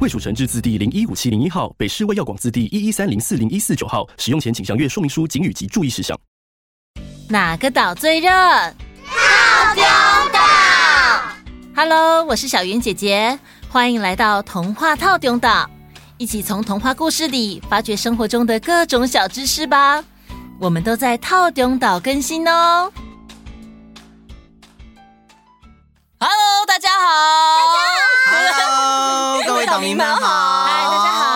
卫署成字字第015701号，北市卫药广字第113040149号。使用前请详阅说明书、警语及注意事项。哪个岛最热？套丁岛。Hello， 我是小云姐姐，欢迎来到童话套丁岛，一起从童话故事里发掘生活中的各种小知识吧。我们都在套丁岛更新哦。Hello， 大家好。大家好。Hello， 各位岛民们好。嗨，大家好。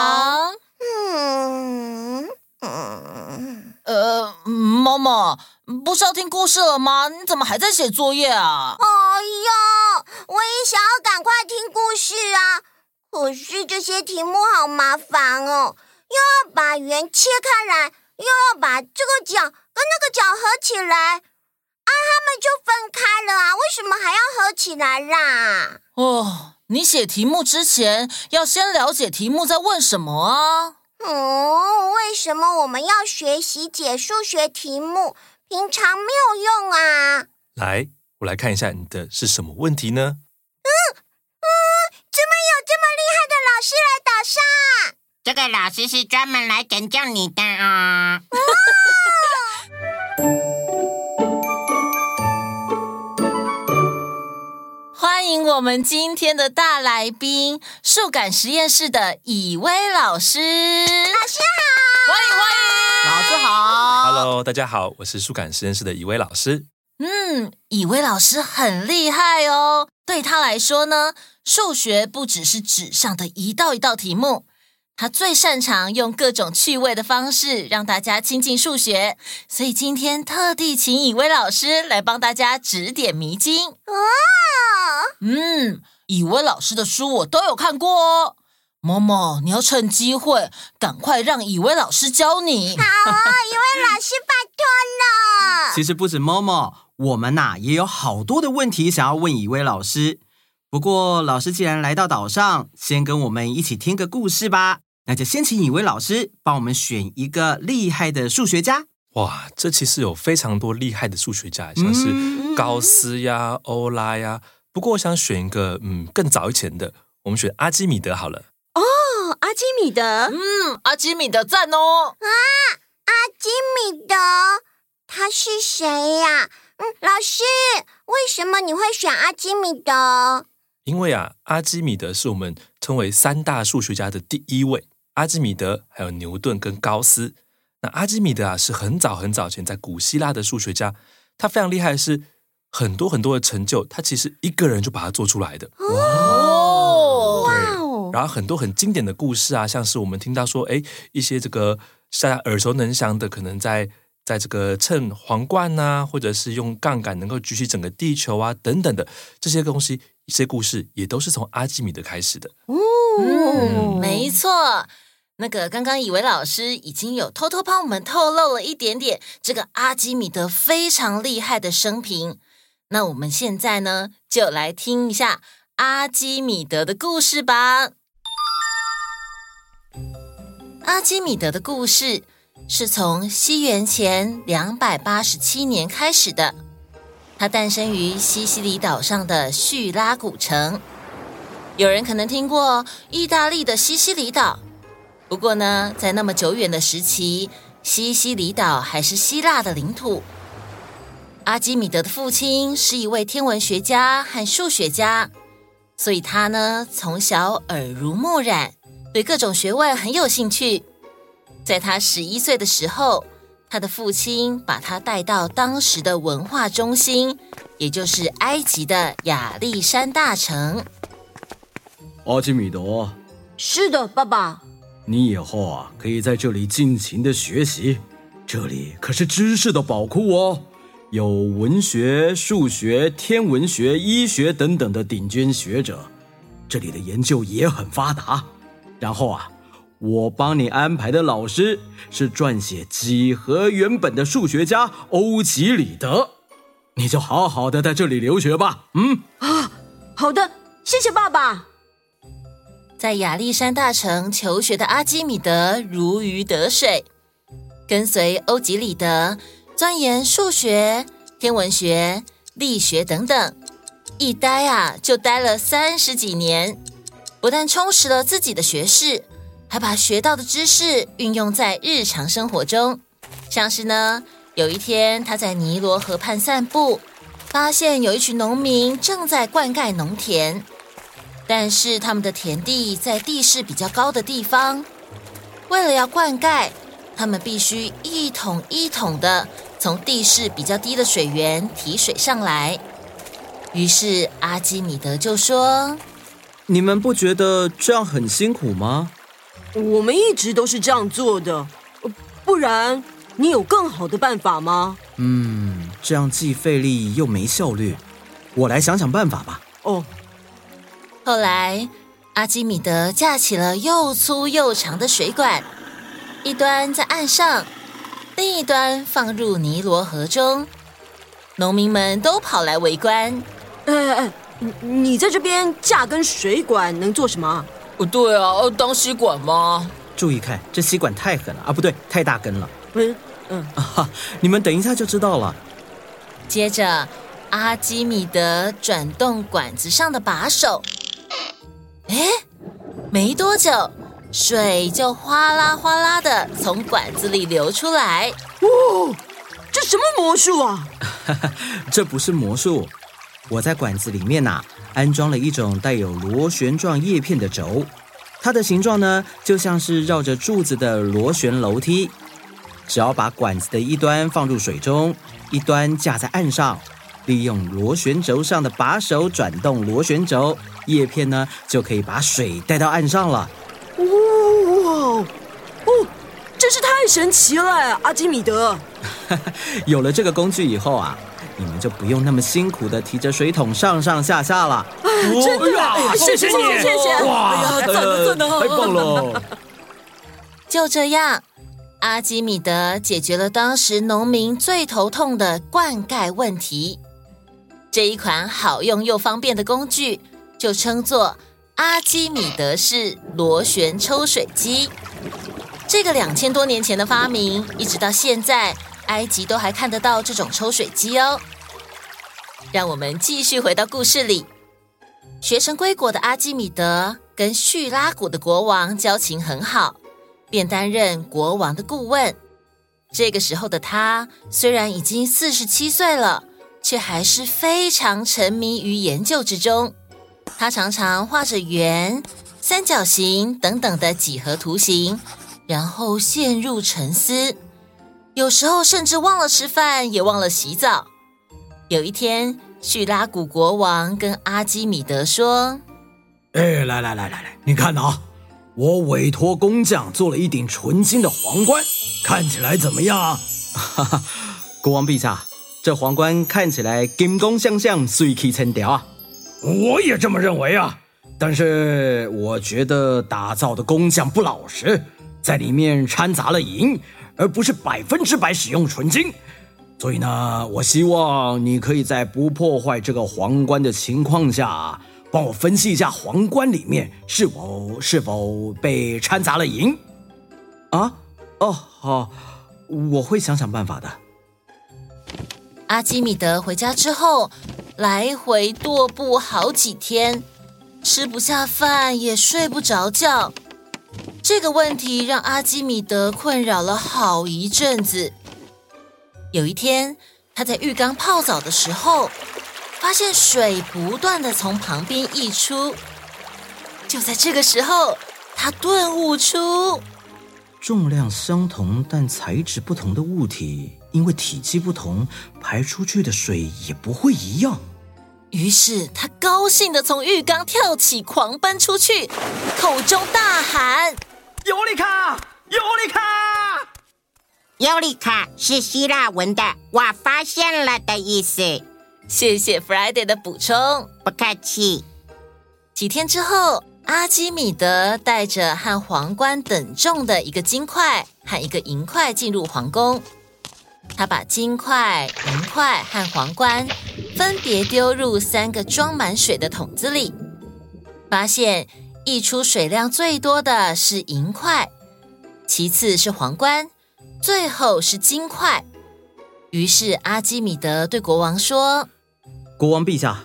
猫猫，不是要听故事了吗？你怎么还在写作业啊？哎呦，我也想要赶快听故事啊，可是这些题目好麻烦哦，又要把圆切开来，又要把这个角跟那个角合起来。啊，他们就分开了啊，为什么还要合起来啦？哦，你写题目之前要先了解题目在问什么啊。为什么我们要学习解数学题目？平常没有用啊。来，我来看一下你的是什么问题呢？怎么有这么厉害的老师来岛上？这个老师是专门来拯救你的啊。欢迎我们今天的大来宾，数感实验室的以威老师。老师好。欢迎。老师好。Hello， 大家好，我是数感实验室的以威老师。以威老师很厉害哦。对他来说呢，数学不只是纸上的一道一道题目，他最擅长用各种趣味的方式让大家亲近数学，所以今天特地请以威老师来帮大家指点迷津。以威老师的书我都有看过哦。某某，你要趁机会赶快让以威老师教你。好哦，以威老师拜托了。其实不止某某，我们也有好多的问题想要问以威老师。不过老师既然来到岛上，先跟我们一起听个故事吧。那就先请以威老师帮我们选一个厉害的数学家。哇，这其实有非常多厉害的数学家，像是高斯呀、欧拉呀。不过我想选一个更早以前的，我们选阿基米德好了。哦，阿基米德。阿基米德赞哦。啊，阿基米德，他是谁呀？老师，为什么你会选阿基米德？因为阿基米德是我们称为三大数学家的第一位，阿基米德还有牛顿跟高斯。那阿基米德是很早很早前在古希腊的数学家，他非常厉害的是很多很多的成就，他其实一个人就把它做出来的。哦，对。然后很多很经典的故事像是我们听到说，一些这个大家耳熟能详的，可能在这个称皇冠或者是用杠杆能够举起整个地球等等的这些东西，一些故事也都是从阿基米德开始的。没错。那个刚刚以威老师已经有偷偷帮我们透露了一点点这个阿基米德非常厉害的生平。那我们现在呢，就来听一下阿基米德的故事吧。阿基米德的故事是从西元前287年开始的，他诞生于西西里岛上的叙拉古城。有人可能听过意大利的西西里岛，不过呢，在那么久远的时期，西西里岛还是希腊的领土。阿基米德的父亲是一位天文学家和数学家，所以他呢，从小耳濡目染，对各种学问很有兴趣。在他11岁的时候，他的父亲把他带到当时的文化中心，也就是埃及的亚历山大城。阿基米德。是的，爸爸。你以后可以在这里尽情的学习，这里可是知识的宝库哦，有文学、数学、天文学、医学等等的顶尖学者，这里的研究也很发达。然后我帮你安排的老师是撰写几何原本的数学家欧几里得，你就好好的在这里留学吧。好的，谢谢爸爸。在亚历山大城求学的阿基米德如鱼得水，跟随欧几里得钻研数学、天文学、力学等等，一待就待了30几年，不但充实了自己的学识，还把学到的知识运用在日常生活中。像是呢，有一天他在尼罗河畔散步，发现有一群农民正在灌溉农田，但是他们的田地在地势比较高的地方，为了要灌溉，他们必须一桶一桶的从地势比较低的水源提水上来。于是阿基米德就说：“你们不觉得这样很辛苦吗？我们一直都是这样做的，不然你有更好的办法吗？”这样既费力又没效率，我来想想办法吧。后来阿基米德架起了又粗又长的水管，一端在岸上，另一端放入尼罗河中。农民们都跑来围观。你在这边架根水管能做什么？对啊，当吸管吗？注意看，这吸管太狠了啊，不对，太大根了。你们等一下就知道了。接着，阿基米德转动管子上的把手，没多久，水就哗啦哗啦的从管子里流出来。这什么魔术啊？这不是魔术，我在管子里面安装了一种带有螺旋状叶片的轴，它的形状呢，就像是绕着柱子的螺旋楼梯。只要把管子的一端放入水中，一端架在岸上，利用螺旋轴上的把手转动螺旋轴，叶片呢就可以把水带到岸上了。真是太神奇了，阿基米德。有了这个工具以后你们就不用那么辛苦的提着水桶上上下下了。真的，谢谢。哇，太棒了！就这样，阿基米德解决了当时农民最头痛的灌溉问题。这一款好用又方便的工具，就称作阿基米德式螺旋抽水机。这个2000多年前的发明，一直到现在，埃及都还看得到这种抽水机哦。让我们继续回到故事里。学成归国的阿基米德跟叙拉古的国王交情很好，便担任国王的顾问。这个时候的他虽然已经47岁了，却还是非常沉迷于研究之中。他常常画着圆、三角形等等的几何图形，然后陷入沉思，有时候甚至忘了吃饭，也忘了洗澡。有一天，叙拉古国王跟阿基米德说：“来，你看我委托工匠做了一顶纯金的皇冠，看起来怎么样？”国王陛下，这皇冠看起来金光闪闪，水气沉条啊！我也这么认为啊，但是我觉得打造的工匠不老实。在里面掺杂了银，而不是100%使用纯金，所以呢，我希望你可以在不破坏这个皇冠的情况下，帮我分析一下皇冠里面是否被掺杂了银。好，我会想想办法的。阿基米德回家之后，来回踱步好几天，吃不下饭，也睡不着觉。这个问题让阿基米德困扰了好一阵子。有一天，他在浴缸泡澡的时候，发现水不断地从旁边溢出。就在这个时候，他顿悟出，重量相同但材质不同的物体，因为体积不同，排出去的水也不会一样。于是他高兴地从浴缸跳起，狂奔出去，口中大喊：“尤利卡！尤利卡！”尤利卡是希腊文的“我发现了”的意思。谢谢 Friday 的补充，不客气。几天之后，阿基米德带着和皇冠等重的一个金块和一个银块进入皇宫，他把金块、银块和皇冠分别丢入3个装满水的桶子里，发现溢出水量最多的是银块，其次是皇冠，最后是金块。于是阿基米德对国王说：国王陛下，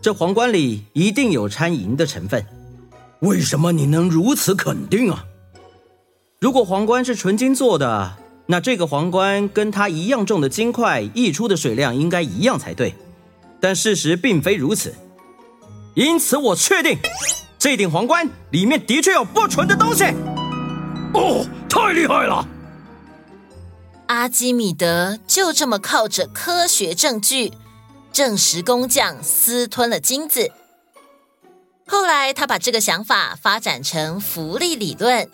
这皇冠里一定有掺银的成分。为什么你能如此肯定啊？如果皇冠是纯金做的，那这个皇冠跟它一样重的金块溢出的水量应该一样才对，但事实并非如此。因此我确定这顶皇冠里面的确有不纯的东西。哦，太厉害了！阿基米德就这么靠着科学证据证实工匠私吞了金子。后来他把这个想法发展成浮力理论，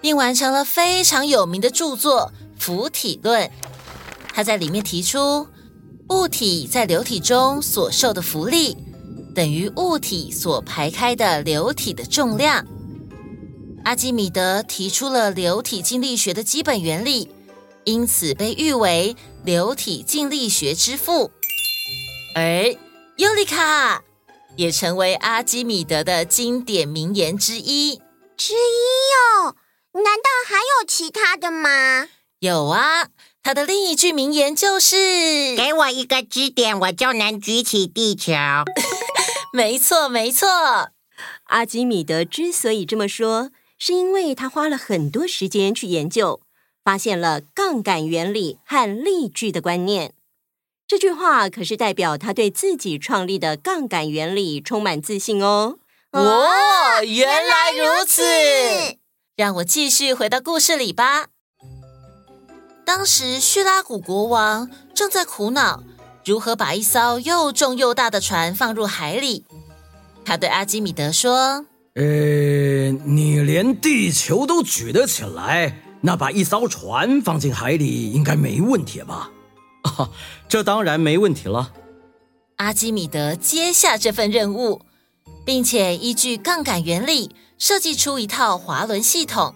并完成了非常有名的著作《浮体论》。他在里面提出，物体在流体中所受的浮力等于物体所排开的流体的重量。阿基米德提出了流体静力学的基本原理，因此被誉为流体静力学之父。而尤里卡也成为阿基米德的经典名言之一哦，难道还有其他的吗？有啊，他的另一句名言就是给我一个支点，我就能举起地球。没错，阿基米德之所以这么说，是因为他花了很多时间去研究，发现了杠杆原理和力矩的观念。这句话可是代表他对自己创立的杠杆原理充满自信哦。哦，原来如此！让我继续回到故事里吧。当时叙拉古国王正在苦恼如何把一艘又重又大的船放入海里。他对阿基米德说：你连地球都举得起来，那把一艘船放进海里应该没问题吧？这当然没问题了。阿基米德接下这份任务，并且依据杠杆原理设计出一套滑轮系统，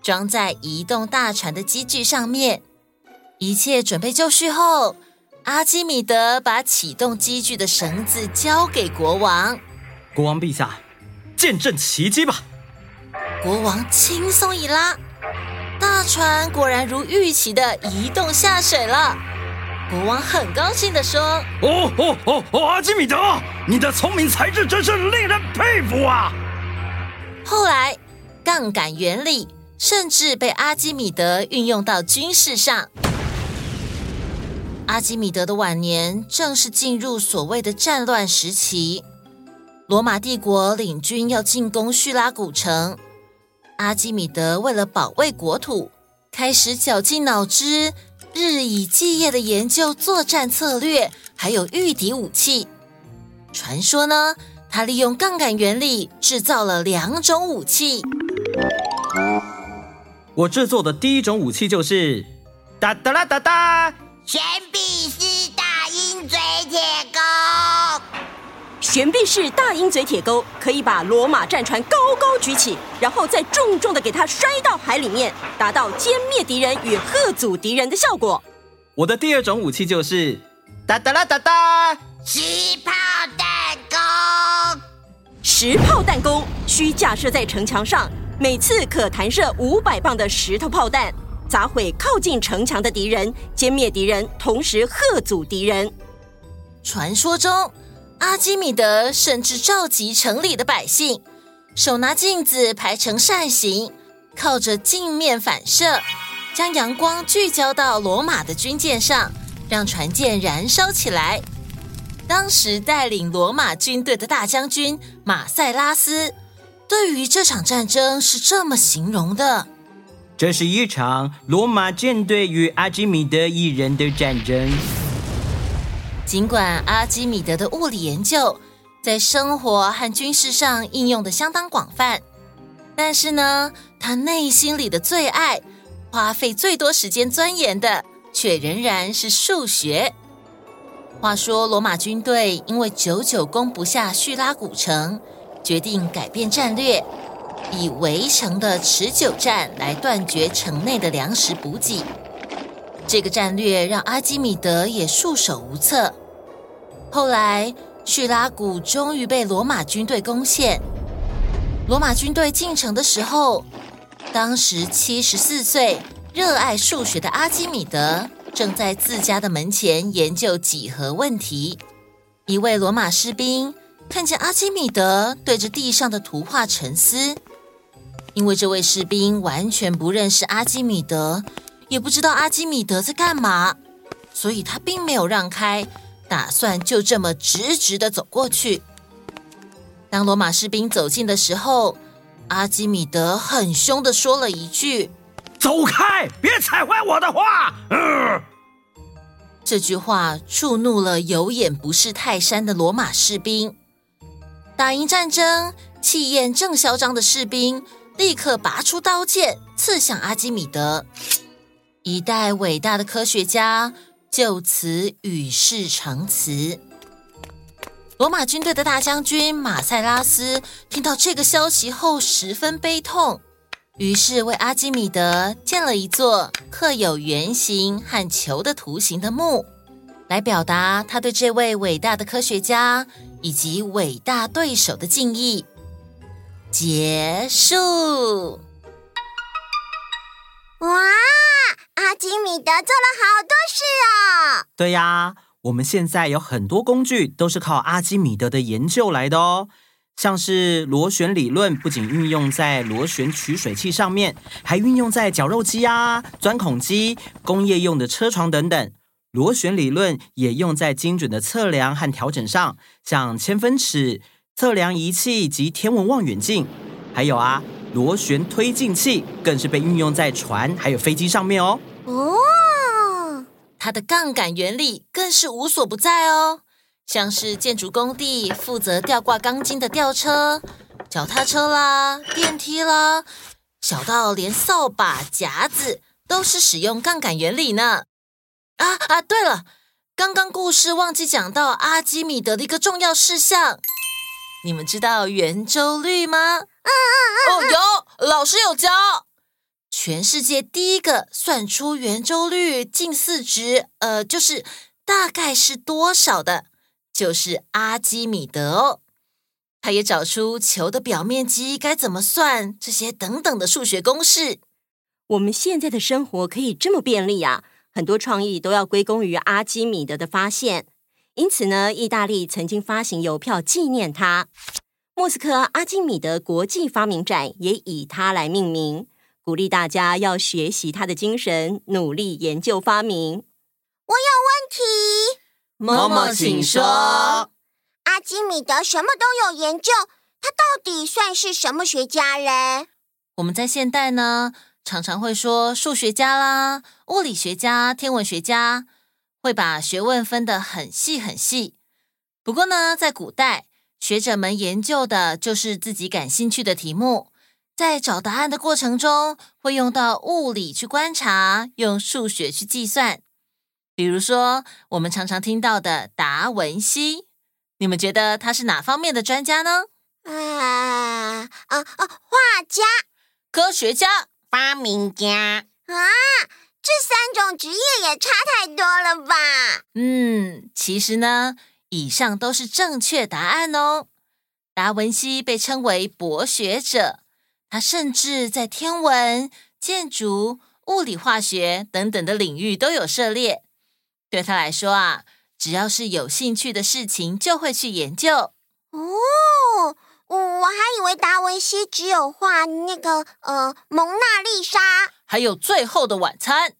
装在移动大船的机具上面。一切准备就绪后，阿基米德把启动机具的绳子交给国王。国王陛下，见证奇迹吧！国王轻松一拉，大船果然如预期的移动下水了。国王很高兴地说：阿基米德，你的聪明才智真是令人佩服啊！后来杠杆原理甚至被阿基米德运用到军事上。阿基米德的晚年正是进入所谓的战乱时期，罗马帝国领军要进攻叙拉古城，阿基米德为了保卫国土，开始绞尽脑汁日以继夜的研究作战策略，还有御敌武器。传说呢，他利用杠杆原理制造了2种武器。我制作的第一种武器就是哒哒啦哒哒，悬臂式大鹰嘴铁钩。悬臂式大鹰嘴铁钩可以把罗马战船高高举起，然后再重重的给它摔到海里面，达到歼灭敌人与吓阻敌人的效果。我的第二种武器就是哒哒啦哒哒，石炮弹弓。石炮弹弓需架设在城墙上，每次可弹射500磅的石头炮弹，砸毁靠近城墙的敌人，歼灭敌人，同时吓阻敌人。传说中，阿基米德甚至召集城里的百姓，手拿镜子排成扇形，靠着镜面反射，将阳光聚焦到罗马的军舰上，让船舰燃烧起来。当时带领罗马军队的大将军马塞拉斯对于这场战争是这么形容的：这是一场罗马舰队与阿基米德一人的战争。尽管阿基米德的物理研究在生活和军事上应用的相当广泛，但是呢，他内心里的最爱，花费最多时间钻研的，却仍然是数学。话说罗马军队因为久久攻不下叙拉古城，决定改变战略，以围城的持久战来断绝城内的粮食补给。这个战略让阿基米德也束手无策。后来叙拉古终于被罗马军队攻陷。罗马军队进城的时候，当时74岁热爱数学的阿基米德正在自家的门前研究几何问题。一位罗马士兵看见阿基米德对着地上的图画沉思，因为这位士兵完全不认识阿基米德，也不知道阿基米德在干嘛，所以他并没有让开，打算就这么直直地走过去。当罗马士兵走近的时候，阿基米德很凶地说了一句：“走开，别踩坏我的画！”这句话触怒了有眼不识泰山的罗马士兵。打赢战争，气焰正嚣张的士兵立刻拔出刀剑，刺向阿基米德。一代伟大的科学家就此与世长辞。罗马军队的大将军马塞拉斯听到这个消息后十分悲痛，于是为阿基米德建了一座刻有圆形和球的图形的墓，来表达他对这位伟大的科学家以及伟大对手的敬意。结束。哇，阿基米德做了好多事哦！对呀，我们现在有很多工具都是靠阿基米德的研究来的哦，像是螺旋理论不仅运用在螺旋取水器上面，还运用在绞肉机啊、钻孔机、工业用的车床等等。螺旋理论也用在精准的测量和调整上，像千分尺、测量仪器及天文望远镜，还有啊，螺旋推进器更是被运用在船还有飞机上面哦。哦，它的杠杆原理更是无所不在哦，像是建筑工地负责吊挂钢筋的吊车、脚踏车啦、电梯啦，小到连扫把、夹子都是使用杠杆原理呢。对了，刚刚故事忘记讲到阿基米德的一个重要事项，你们知道圆周率吗？有，老师有教。全世界第一个算出圆周率近似值，就是大概是多少的，就是阿基米德哦。他也找出球的表面积该怎么算，这些等等的数学公式。我们现在的生活可以这么便利啊，很多创意都要归功于阿基米德的发现。因此呢，意大利曾经发行邮票纪念他。莫斯科阿基米德国际发明展也以他来命名，鼓励大家要学习他的精神，努力研究发明。我有问题，MOMO请说。阿基米德什么都有研究，他到底算是什么学家嘞？我们在现代呢，常常会说数学家啦、物理学家、天文学家，会把学问分得很细很细。不过呢，在古代学者们研究的就是自己感兴趣的题目，在找答案的过程中会用到物理去观察，用数学去计算。比如说我们常常听到的达文西，你们觉得他是哪方面的专家呢？画家、科学家、发明家。这3种职业也差太多了吧？其实呢，以上都是正确答案哦。达文西被称为博学者，他甚至在天文、建筑、物理化学等等的领域都有涉猎。对他来说啊，只要是有兴趣的事情就会去研究。哦，我还以为达文西只有画那个蒙娜丽莎，还有最后的晚餐。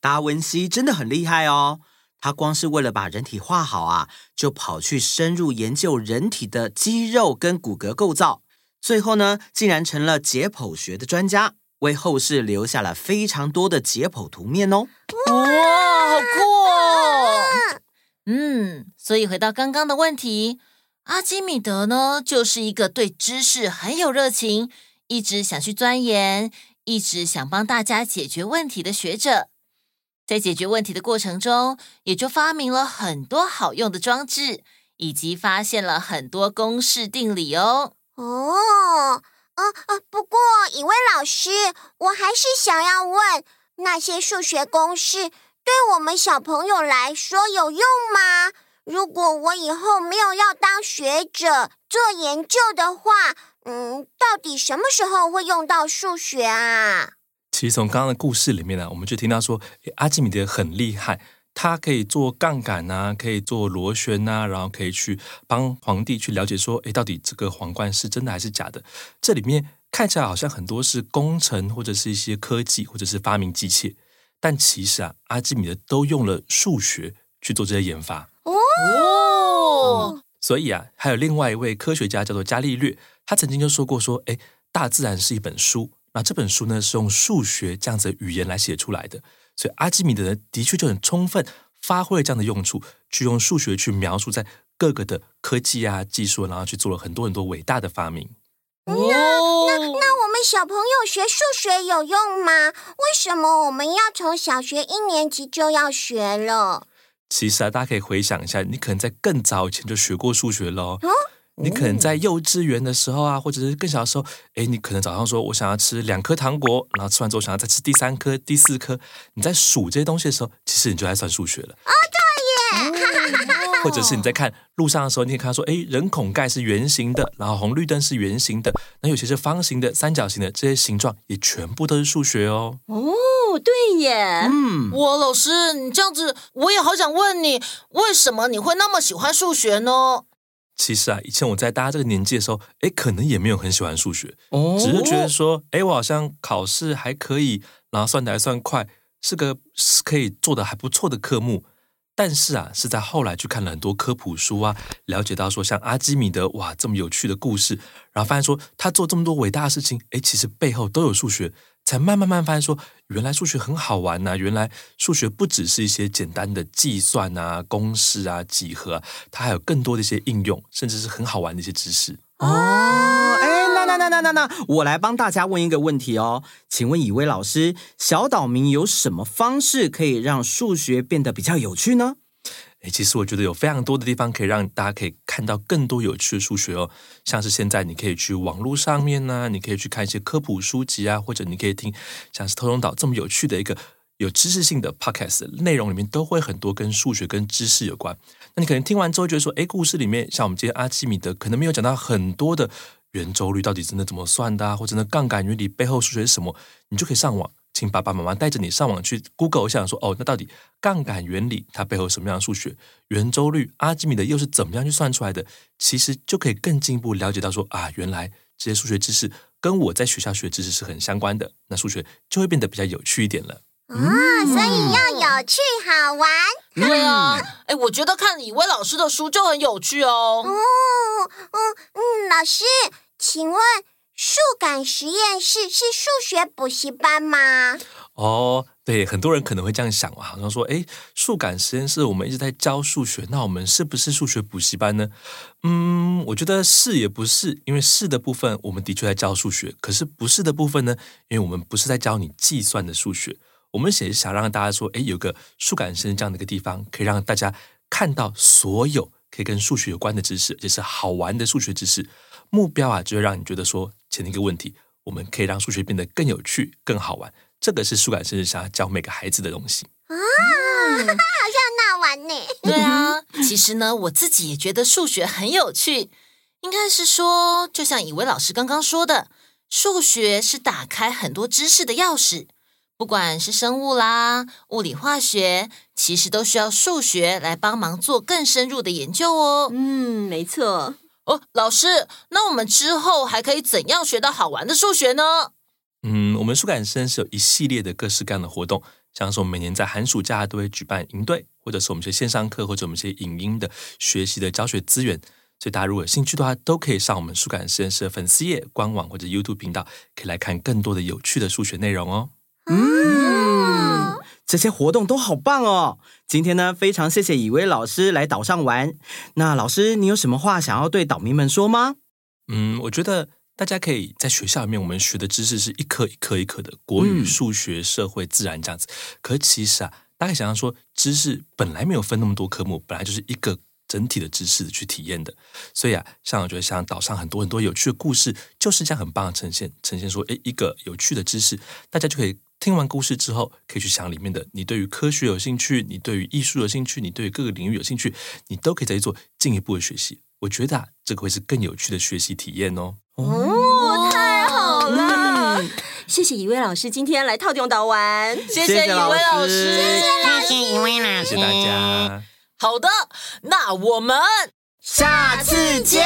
达文西真的很厉害哦。他光是为了把人体画好啊，就跑去深入研究人体的肌肉跟骨骼构造，最后呢，竟然成了解剖学的专家，为后世留下了非常多的解剖图面哦。哇，好酷哦！所以回到刚刚的问题，阿基米德呢，就是一个对知识很有热情，一直想去钻研，一直想帮大家解决问题的学者。在解决问题的过程中，也就发明了很多好用的装置，以及发现了很多公式定理哦。不过一位老师，我还是想要问，那些数学公式对我们小朋友来说有用吗？如果我以后没有要当学者做研究的话，到底什么时候会用到数学啊？其实从刚刚的故事里面呢，我们就听到说，阿基米德很厉害，他可以做杠杆啊，可以做螺旋啊，然后可以去帮皇帝去了解说，到底这个皇冠是真的还是假的？这里面看起来好像很多是工程或者是一些科技或者是发明机械，但其实啊，阿基米德都用了数学去做这些研发。所以啊，还有另外一位科学家叫做伽利略，他曾经就说过说，大自然是一本书，那这本书呢是用数学这样子的语言来写出来的。所以阿基米德的确就很充分发挥了这样的用处，去用数学去描述在各个的科技啊技术，然后去做了很多很多伟大的发明。那我们小朋友学数学有用吗？为什么我们要从小学1年级就要学了？其实啊，大家可以回想一下，你可能在更早以前就学过数学了哦。你可能在幼稚园的时候啊，或者是更小的时候，你可能早上说我想要吃2颗糖果，然后吃完之后想要再吃第3颗、第4颗，你在数这些东西的时候，其实你就在算数学了。或者是你在看路上的时候，你可以看到说，人孔盖是圆形的，然后红绿灯是圆形的，那有些是方形的、三角形的，这些形状也全部都是数学哦。对耶。我老师，你这样子，我也好想问你，为什么你会那么喜欢数学呢？其实啊，以前我在大家这个年纪的时候，可能也没有很喜欢数学，只是觉得说，我好像考试还可以，然后算得还算快，是可以做得还不错的科目。但是啊，是在后来去看了很多科普书啊，了解到说像阿基米德哇这么有趣的故事，然后发现说他做这么多伟大的事情，其实背后都有数学，才慢慢发现说，原来数学很好玩啊，原来数学不只是一些简单的计算啊、公式啊、几何啊，它还有更多的一些应用，甚至是很好玩的一些知识。那我来帮大家问一个问题哦，请问以威老师，小岛民有什么方式可以让数学变得比较有趣呢？其实我觉得有非常多的地方可以让大家可以看到更多有趣的数学哦，像是现在你可以去网络上面啊，你可以去看一些科普书籍啊，或者你可以听像是偷通岛这么有趣的一个有知识性的 podcast 内容，里面都会很多跟数学跟知识有关。那你可能听完之后觉得说，故事里面像我们今天阿基米德可能没有讲到很多的圆周率到底真的怎么算的啊，或者那杠杆原理背后数学是什么，你就可以上网，请爸爸妈妈带着你上网去 Google 一下说，那到底杠杆原理它背后什么样的数学，圆周率阿基米德又是怎么样去算出来的，其实就可以更进一步了解到说，原来这些数学知识跟我在学校学知识是很相关的，那数学就会变得比较有趣一点了。所以要有趣好玩。对啊，我觉得看以威老师的书就很有趣哦。老师，请问数感实验室是数学补习班吗？对，很多人可能会这样想啊，好像说，数感实验室我们一直在教数学，那我们是不是数学补习班呢？我觉得是也不是，因为是的部分我们的确在教数学，可是不是的部分呢，因为我们不是在教你计算的数学，我们也是想让大家说，有个数感实验这样的一个地方，可以让大家看到所有可以跟数学有关的知识，也是好玩的数学知识。目标啊，就会让你觉得说，前一个问题，我们可以让数学变得更有趣、更好玩。这个是数感实验想要教每个孩子的东西。好像闹玩呢。对啊，其实呢，我自己也觉得数学很有趣。应该是说，就像以威老师刚刚说的，数学是打开很多知识的钥匙。不管是生物啦、物理化学，其实都需要数学来帮忙做更深入的研究哦。没错。老师，那我们之后还可以怎样学到好玩的数学呢？我们数感实验室有一系列的各式各样的活动，像是我们每年在寒暑假都会举办营队，或者是我们一些线上课，或者我们一些影音的学习的教学资源。所以大家如果有兴趣的话，都可以上我们数感实验室的粉丝页、官网或者 YouTube 频道，可以来看更多的有趣的数学内容哦。这些活动都好棒哦。今天呢，非常谢谢以威老师来岛上玩。那老师，你有什么话想要对岛民们说吗？我觉得大家可以在学校里面，我们学的知识是一科一科一科的，国语、数学、社会、自然这样子。可其实啊，大家想象说，知识本来没有分那么多科目，本来就是一个整体的知识去体验的。所以啊，像我觉得像岛上很多很多有趣的故事就是这样很棒的呈现说一个有趣的知识，大家就可以听完故事之后可以去想里面的，你对于科学有兴趣，你对于艺术有兴趣，你对于各个领域有兴趣，你都可以再去做进一步的学习。我觉得啊，这个会是更有趣的学习体验哦。哦，太好了！谢谢以威老师今天来套用岛玩，谢谢以威老师，谢谢以威老师，谢谢大家。好的，那我们下次见，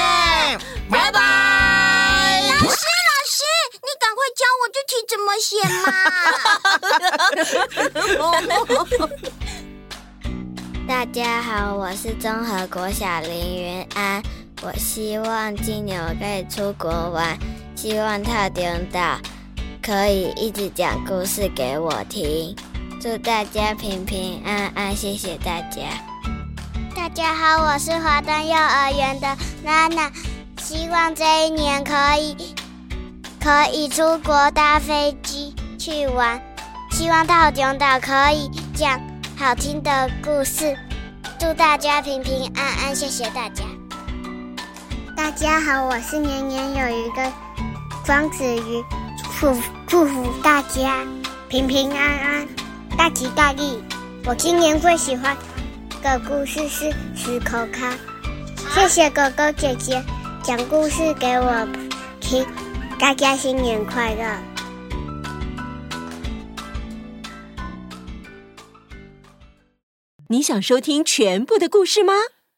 拜拜。老师，你赶快教我这题怎么写嘛！大家好，我是综合国小林云安。我希望今年我可以出国玩，希望套丁岛可以一直讲故事给我听。祝大家平平安安，谢谢大家。大家好，我是华灯幼儿园的娜娜，希望这一年可以出国搭飞机去玩，希望套丁岛可以讲好听的故事，祝大家平平安安，谢谢大家。大家好，我是年年有余的庄子瑜，祝福大家平平安安，大吉大利。我今年最喜欢的故事是石口卡，谢谢哥哥姐姐讲故事给我听，大家新年快乐。你想收听全部的故事吗？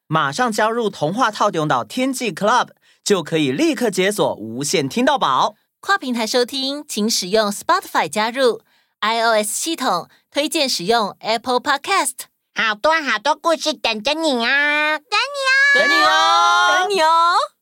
马上加入童话透中岛天际 Club， 就可以立刻解锁无限听到宝。跨平台收听，请使用 Spotify 加入 iOS 系统，推荐使用 Apple Podcast。好多好多故事等着你啊！等你哦！等你哦！等你哦！